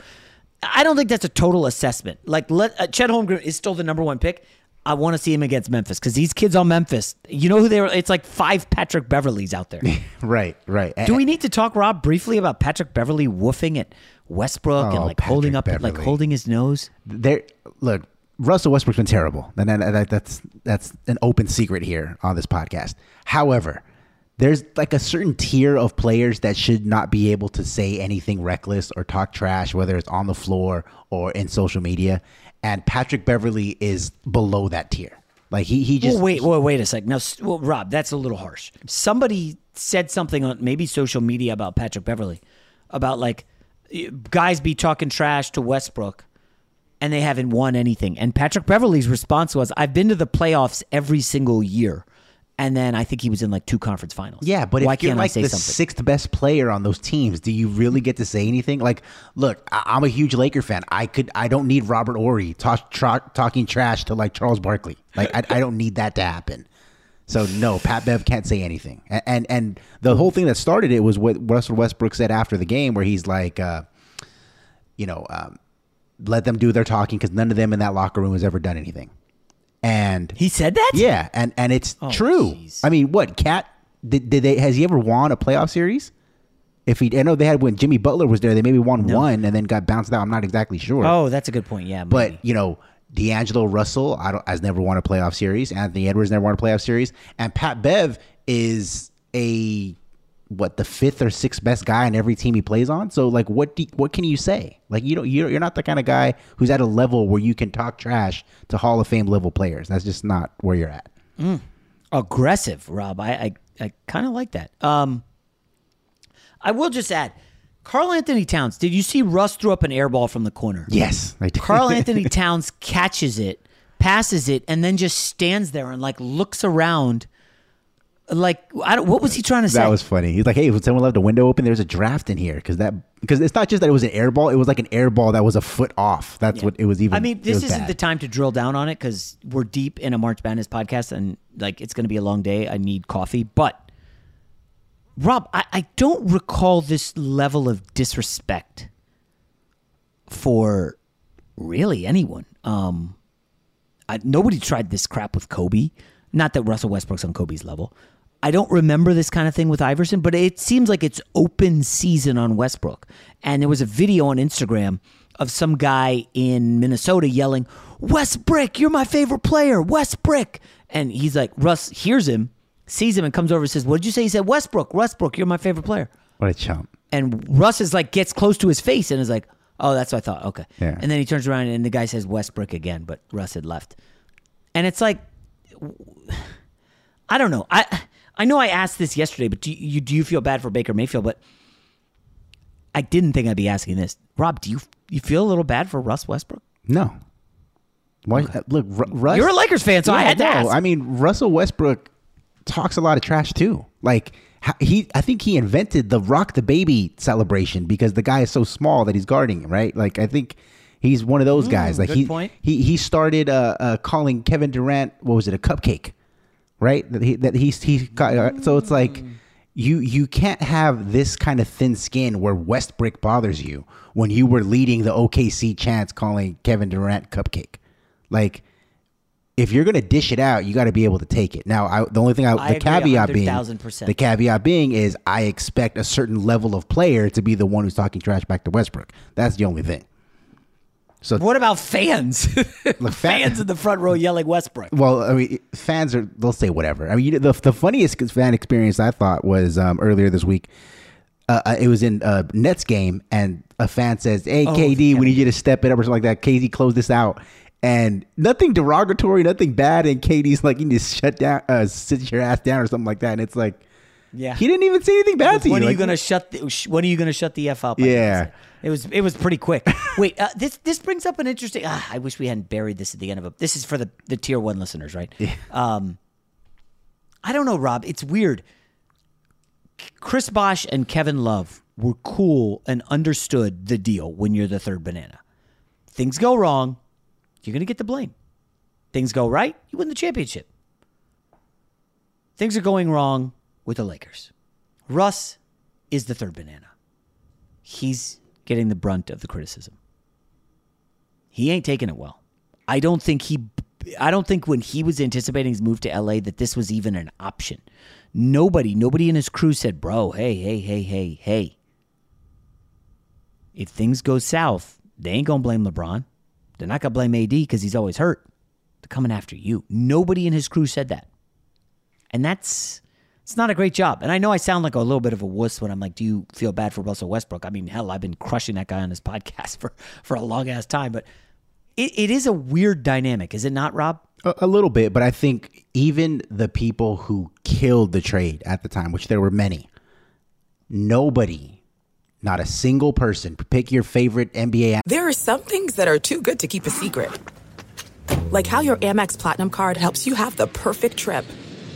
I don't think that's a total assessment. Like let, uh, Chet Holmgren is still the number one pick. I want to see him against Memphis because these kids on Memphis, you know who they were? It's like five Patrick Beverleys out there. right, right. Do we need to talk, Rob, briefly about Patrick Beverley woofing at Westbrook oh, and like Patrick holding up, Beverley. like holding his nose? There, look, Russell Westbrook's been terrible, and that, that's that's an open secret here on this podcast. However, there's like a certain tier of players that should not be able to say anything reckless or talk trash, whether it's on the floor or in social media. And Patrick Beverley is below that tier. Like he, he just well, wait, wait, wait a sec. Now, well, Rob, that's a little harsh. Somebody said something on maybe social media about Patrick Beverley, about like guys be talking trash to Westbrook, and they haven't won anything. And Patrick Beverley's response was, "I've been to the playoffs every single year." And then I think he was in like two conference finals. Yeah, but Why if you're can't like the something? sixth best player on those teams, do you really get to say anything? Like, look, I- I'm a huge Laker fan. I could, I don't need Robert Horry ta- tra- talking trash to like Charles Barkley. Like, I, I don't need that to happen. So no, Pat Bev can't say anything. And, and and the whole thing that started it was what Russell Westbrook said after the game, where he's like, uh, you know, um, let them do their talking because none of them in that locker room has ever done anything. And he said that? Yeah, and, and it's oh, true. Geez. I mean, what Cat did, did they has he ever won a playoff series? If he I know they had when Jimmy Butler was there, they maybe won no. one and then got bounced out. I'm not exactly sure. Oh, that's a good point. Yeah, maybe. But you know, D'Angelo Russell I don't, has never won a playoff series. Anthony Edwards never won a playoff series, and Pat Bev is a what the fifth or sixth best guy on every team he plays on. So like, what do, what can you say? Like you don't you're, you're not the kind of guy who's at a level where you can talk trash to Hall of Fame level players. That's just not where you're at. Mm. Aggressive, Rob. I I, I kind of like that. Um, I will just add, Karl Anthony Towns. Did you see Russ threw up an air ball from the corner? Yes, I did. Karl Anthony Towns catches it, passes it, and then just stands there and like looks around. Like, I don't, what was he trying to say? That was funny. He's like, hey, when someone left the window open, there's a draft in here. Because that, because it's not just that it was an air ball. It was like an air ball that was a foot off. That's yeah. what it was even. I mean, this isn't bad. the time to drill down on it because we're deep in a March Madness podcast and, like, it's going to be a long day. I need coffee. But, Rob, I, I don't recall this level of disrespect for really anyone. Um, I, nobody tried this crap with Kobe. Not that Russell Westbrook's on Kobe's level. I don't remember this kind of thing with Iverson, but it seems like it's open season on Westbrook. And there was a video on Instagram of some guy in Minnesota yelling, Westbrook, you're my favorite player, Westbrook. And he's like, Russ hears him, sees him, and comes over and says, what did you say? He said, Westbrook, Westbrook, you're my favorite player. What a chump. And Russ is like, gets close to his face and is like, oh, that's what I thought. Okay. Yeah. And then he turns around and the guy says Westbrook again, but Russ had left. And it's like, I don't know. I I know I asked this yesterday, but do you, do you feel bad for Baker Mayfield? But I didn't think I'd be asking this. Rob, do you you feel a little bad for Russ Westbrook? No. Why? Okay. Look, Russ. You're a Lakers fan, so yeah, I had no, to ask. I mean, Russell Westbrook talks a lot of trash too. Like he, I think he invented the rock the baby celebration because the guy is so small that he's guarding him, right? Like I think he's one of those guys. Mm, like he, point. he, he started uh, uh, calling Kevin Durant, what was it, a cupcake, right? That he, that he, he got, mm. So it's like. You you can't have this kind of thin skin where Westbrook bothers you when you were leading the O K C chants calling Kevin Durant cupcake. Like, if you're going to dish it out, you got to be able to take it. Now, I, the only thing I, I the caveat being, the caveat being is I expect a certain level of player to be the one who's talking trash back to Westbrook. That's the only thing. So what about fans? Look, fans in the front row yelling Westbrook. Well, I mean, fans are, they'll say whatever. I mean, you, the the funniest fan experience I thought was um, earlier this week. Uh, it was in a Nets game, and a fan says, "Hey, oh, K D, yeah. we need you to step it up," or something like that. K D, close this out, and nothing derogatory, nothing bad. And K D's like, "You need to shut down, uh, sit your ass down," or something like that. And it's like, yeah, he didn't even say anything bad to you. When are you gonna shut? When are you gonna shut the f up? Yeah, it was it was pretty quick. Wait, uh, this this brings up an interesting. Ah, I wish we hadn't buried this at the end of it. This is for the the tier one listeners, right? Yeah. Um, I don't know, Rob. It's weird. Chris Bosh and Kevin Love were cool and understood the deal. When you're the third banana, things go wrong, you're gonna get the blame. Things go right, you win the championship. Things are going wrong with the Lakers. Russ is the third banana. He's getting the brunt of the criticism. He ain't taking it well. I don't think he, I don't think when he was anticipating his move to L A that this was even an option. Nobody, nobody in his crew said, bro, hey, hey, hey, hey, hey. If things go south, they ain't going to blame LeBron. They're not going to blame A D because he's always hurt. They're coming after you. Nobody in his crew said that. And that's... It's not a great job. And I know I sound like a little bit of a wuss when I'm like, do you feel bad for Russell Westbrook? I mean, hell, I've been crushing that guy on this podcast for, for a long-ass time. But it, it is a weird dynamic, is it not, Rob? A, a little bit, but I think even the people who killed the trade at the time, which there were many, nobody, not a single person, pick your favorite N B A. There are some things that are too good to keep a secret. Like how your Amex Platinum card helps you have the perfect trip.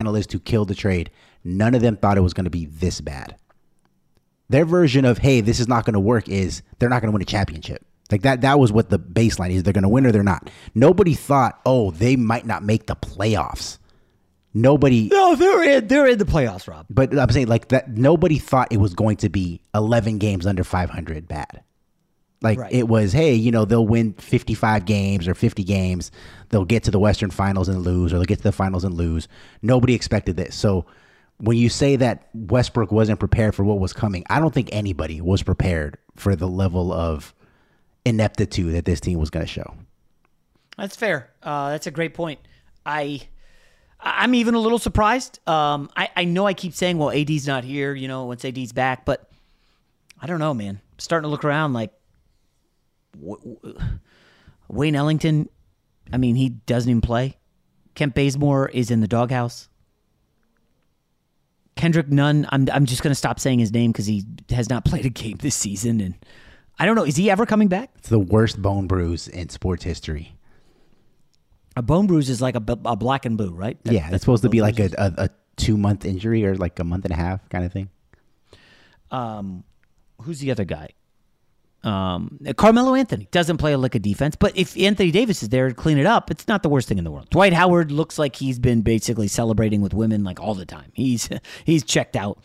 analyst who killed the trade, none of them thought it was going to be this bad. Their version of, hey, this is not going to work is they're not going to win a championship. Like that, that was what the baseline is. They're going to win or they're not. Nobody thought, oh, they might not make the playoffs. Nobody. No, they're in, they're in the playoffs, Rob. But I'm saying like that. Nobody thought it was going to be eleven games under five hundred bad. Like right. It was, hey, you know, they'll win fifty-five games or fifty games. They'll get to the Western Finals and lose, or they'll get to the Finals and lose. Nobody expected this. So when you say that Westbrook wasn't prepared for what was coming, I don't think anybody was prepared for the level of ineptitude that this team was going to show. That's fair. Uh, that's a great point. I, I'm even a little surprised. Um, I, I know I keep saying, well, A D's not here, you know, once A D's back, but I don't know, man. I'm starting to look around like, Wayne Ellington, I mean, he doesn't even play. Kent Bazemore is in the doghouse. Kendrick Nunn, I'm I'm just going to stop saying his name because he has not played a game this season. And I don't know, is he ever coming back? It's the worst bone bruise in sports history. A bone bruise is like a, a black and blue, right? That, yeah, that's it's supposed to be like a, a, a two-month injury or like a month and a half kind of thing. Um, who's the other guy? Um, Carmelo Anthony doesn't play a lick of defense, but if Anthony Davis is there to clean it up, it's not the worst thing in the world. Dwight Howard looks like he's been basically celebrating with women like all the time. He's he's checked out,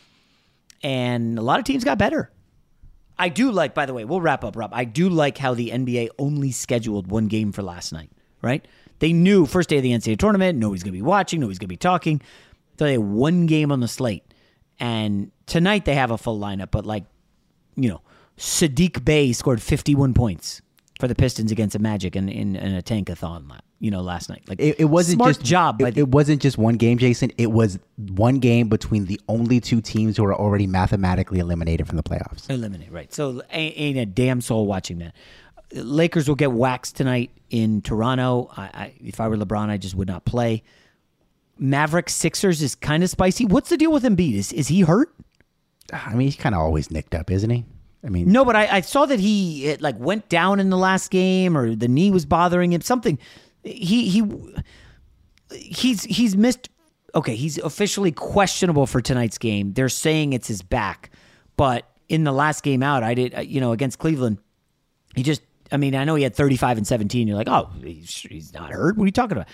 and a lot of teams got better. I do like, by the way, we'll wrap up, Rob. I do like how the N B A only scheduled one game for last night, right? They knew first day of the N C double A tournament, nobody's going to be watching, nobody's going to be talking. So they had one game on the slate, and tonight they have a full lineup, but like, you know, Sadiq Bey scored fifty-one points for the Pistons against the Magic in, in, in a tankathon, you know, last night. Like it, it wasn't smart just job. It, by the- it wasn't just one game, Jason. It was one game between the only two teams who are already mathematically eliminated from the playoffs. Eliminated, right? So ain't, ain't a damn soul watching that. Lakers will get waxed tonight in Toronto. I, I, if I were LeBron, I just would not play. Mavericks Sixers is kind of spicy. What's the deal with Embiid? Is is he hurt? I mean, he's kind of always nicked up, isn't he? I mean, no, but I, I saw that he it like went down in the last game, or the knee was bothering him. Something he he he's he's missed. Okay, he's officially questionable for tonight's game. They're saying it's his back, but in the last game out, I did you know against Cleveland, he just. I mean, I know he had thirty-five and seventeen. You're like, oh, he's, he's not hurt. What are you talking about?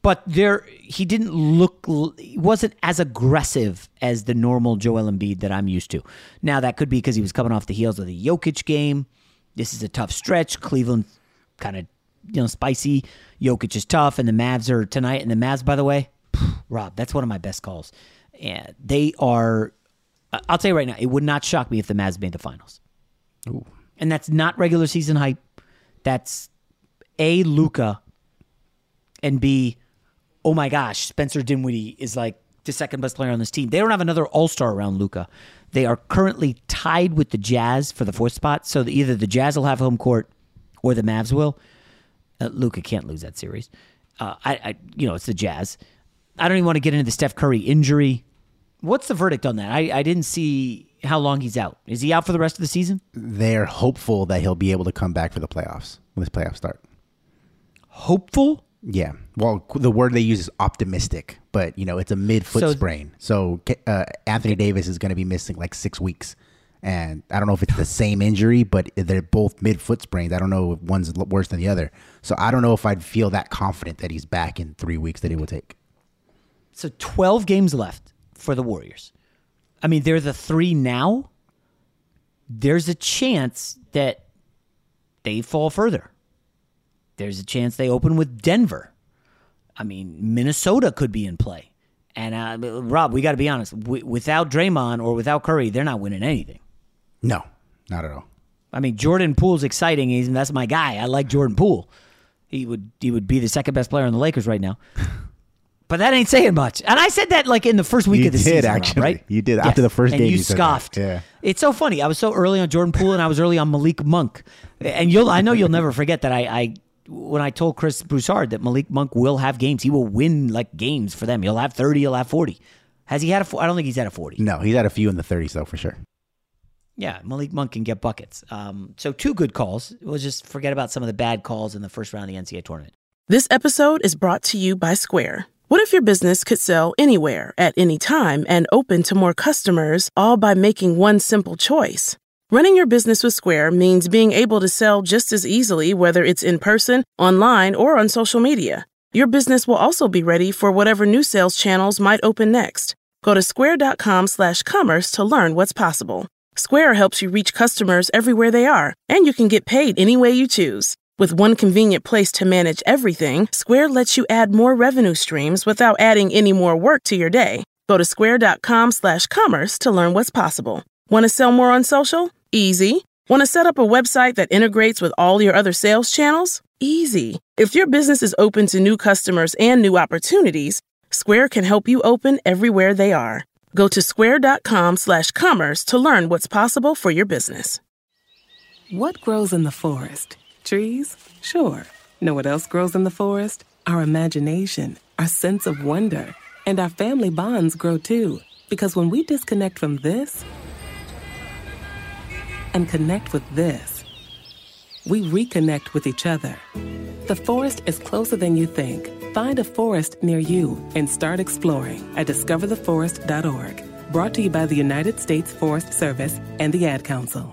But there, he didn't look, he wasn't as aggressive as the normal Joel Embiid that I'm used to. Now, that could be because he was coming off the heels of the Jokic game. This is a tough stretch. Cleveland kind of, you know, spicy. Jokic is tough, and the Mavs are tonight. And the Mavs, by the way, Rob, that's one of my best calls. Yeah, they are, I'll tell you right now, it would not shock me if the Mavs made the finals. Ooh. And that's not regular season hype. That's A, Luka, and B, oh my gosh, Spencer Dinwiddie is like the second best player on this team. They don't have another all-star around Luka. They are currently tied with the Jazz for the fourth spot, so either the Jazz will have home court or the Mavs will. Uh, Luka can't lose that series. Uh, I, I, you know, it's the Jazz. I don't even want to get into the Steph Curry injury. What's the verdict on that? I, I didn't see... how long he's out. Is he out for the rest of the season? They're hopeful that he'll be able to come back for the playoffs when his playoffs start. Hopeful? Yeah. Well, the word they use is optimistic, but, you know, it's a mid-foot so, sprain. So uh, Anthony Davis is going to be missing like six weeks. And I don't know if it's the same injury, but they're both mid-foot sprains. I don't know if one's worse than the other. So I don't know if I'd feel that confident that he's back in three weeks that it will take. So twelve games left for the Warriors. I mean, they're the three now. There's a chance that they fall further. There's a chance they open with Denver. I mean, Minnesota could be in play. And, uh, Rob, we got to be honest. W- without Draymond or without Curry, they're not winning anything. No, not at all. I mean, Jordan Poole's exciting. He's, that's my guy. I like Jordan Poole. He would, he would be the second best player on the Lakers right now. But that ain't saying much. And I said that like in the first week you of the did, season, actually. Right? You did, yes. After the first and game. And you, you scoffed. Yeah. It's so funny. I was so early on Jordan Poole and I was early on Malik Monk. And you'll, I know you'll never forget that I, I when I told Chris Broussard that Malik Monk will have games, he will win like games for them. He'll have thirty, he'll have forty. Has he had a forty? I don't think he's had a forty. No, he's had a few in the thirties though, for sure. Yeah, Malik Monk can get buckets. Um, so two good calls. We'll just forget about some of the bad calls in the first round of the N C double A tournament. This episode is brought to you by Square. What if your business could sell anywhere, at any time, and open to more customers, all by making one simple choice? Running your business with Square means being able to sell just as easily, whether it's in person, online, or on social media. Your business will also be ready for whatever new sales channels might open next. Go to square.com slash commerce to learn what's possible. Square helps you reach customers everywhere they are, and you can get paid any way you choose. With one convenient place to manage everything, Square lets you add more revenue streams without adding any more work to your day. Go to square.com slash commerce to learn what's possible. Want to sell more on social? Easy. Want to set up a website that integrates with all your other sales channels? Easy. If your business is open to new customers and new opportunities, Square can help you open everywhere they are. Go to square.com slash commerce to learn what's possible for your business. What grows in the forest? Trees? Sure. Know what else grows in the forest? Our imagination, our sense of wonder, and our family bonds grow too. Because when we disconnect from this and connect with this, we reconnect with each other. The forest is closer than you think. Find a forest near you and start exploring at discover the forest dot org. Brought to you by the United States Forest Service and the Ad Council.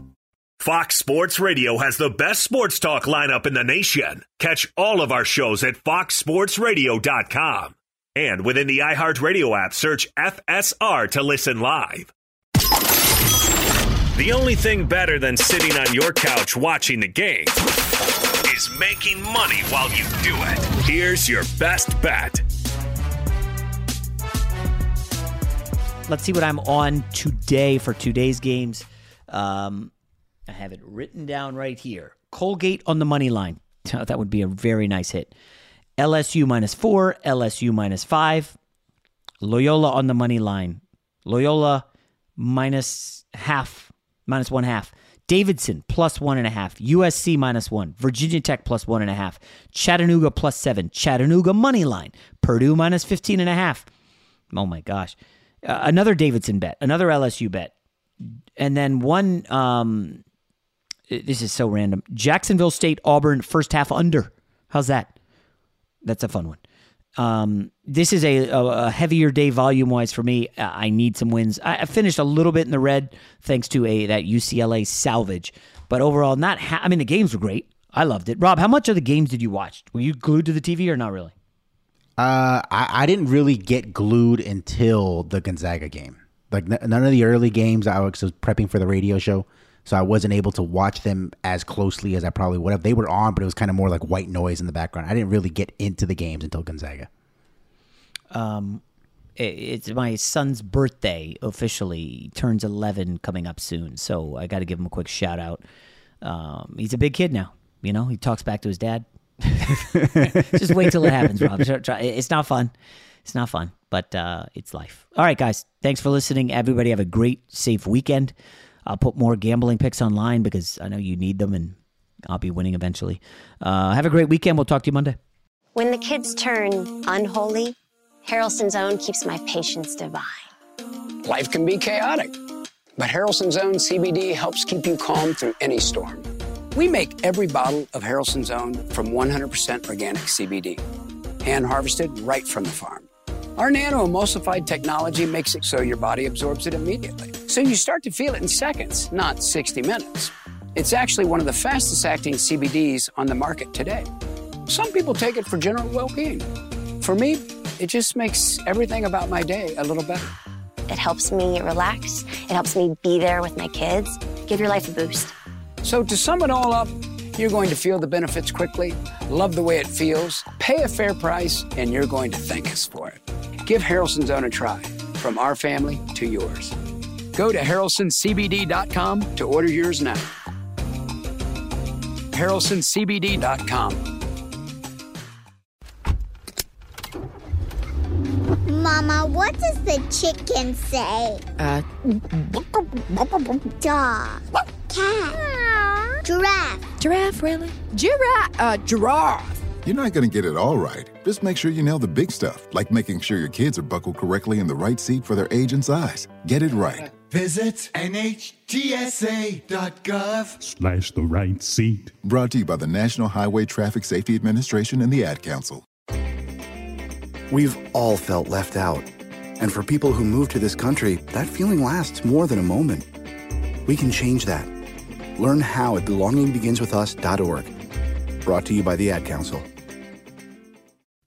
Fox Sports Radio has the best sports talk lineup in the nation. Catch all of our shows at fox sports radio dot com. And within the iHeartRadio app, search F S R to listen live. The only thing better than sitting on your couch watching the game is making money while you do it. Here's your best bet. Let's see what I'm on today for today's games. Um... I have it written down right here. Colgate on the money line. Oh, that would be a very nice hit. L S U minus four, L S U minus five. Loyola on the money line. Loyola minus half, minus one half. Davidson plus one and a half. U S C minus one. Virginia Tech plus one and a half. Chattanooga plus seven. Chattanooga money line. Purdue minus fifteen and a half. Oh my gosh. Uh, another Davidson bet. Another L S U bet. And then one... Um, This is so random. Jacksonville State, Auburn, first half under. How's that? That's a fun one. Um, this is a, a heavier day volume-wise for me. I need some wins. I finished a little bit in the red thanks to a that U C L A salvage. But overall, not. Ha- I mean, the games were great. I loved it. Rob, how much of the games did you watch? Were you glued to the T V or not really? Uh, I, I didn't really get glued until the Gonzaga game. Like n- none of the early games. I was prepping for the radio show. So I wasn't able to watch them as closely as I probably would have. They were on, but it was kind of more like white noise in the background. I didn't really get into the games until Gonzaga. Um, it's my son's birthday officially. He turns eleven coming up soon, so I got to give him a quick shout out. Um, he's a big kid now. You know, he talks back to his dad. Just wait till it happens, Rob. It's not fun. It's not fun, but uh, it's life. All right, guys. Thanks for listening. Everybody have a great, safe weekend. I'll put more gambling picks online because I know you need them, and I'll be winning eventually. Uh, have a great weekend. We'll talk to you Monday. When the kids turn unholy, Harrelson's Own keeps my patience divine. Life can be chaotic, but Harrelson's Own C B D helps keep you calm through any storm. We make every bottle of Harrelson's Own from one hundred percent organic C B D, hand-harvested right from the farm. Our nano-emulsified technology makes it so your body absorbs it immediately, so you start to feel it in seconds, not sixty minutes. It's actually one of the fastest-acting C B Ds on the market today. Some people take it for general well-being. For me, it just makes everything about my day a little better. It helps me relax. It helps me be there with my kids. Give your life a boost. So to sum it all up, you're going to feel the benefits quickly, love the way it feels, pay a fair price, and you're going to thank us for it. Give Harrelson's Own a try, from our family to yours. Go to harrelson c b d dot com to order yours now. harrelson c b d dot com What does the chicken say? Uh. Dog. Cat. Aww. Giraffe. Giraffe, really? Giraffe. Uh, giraffe. You're not going to get it all right. Just make sure you nail the big stuff, like making sure your kids are buckled correctly in the right seat for their age and size. Get it right. Visit NHTSA.gov slash the right seat. Brought to you by the National Highway Traffic Safety Administration and the Ad Council. We've all felt left out. And for people who move to this country, that feeling lasts more than a moment. We can change that. Learn how at belonging begins with us dot org. Brought to you by the Ad Council.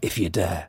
if you dare.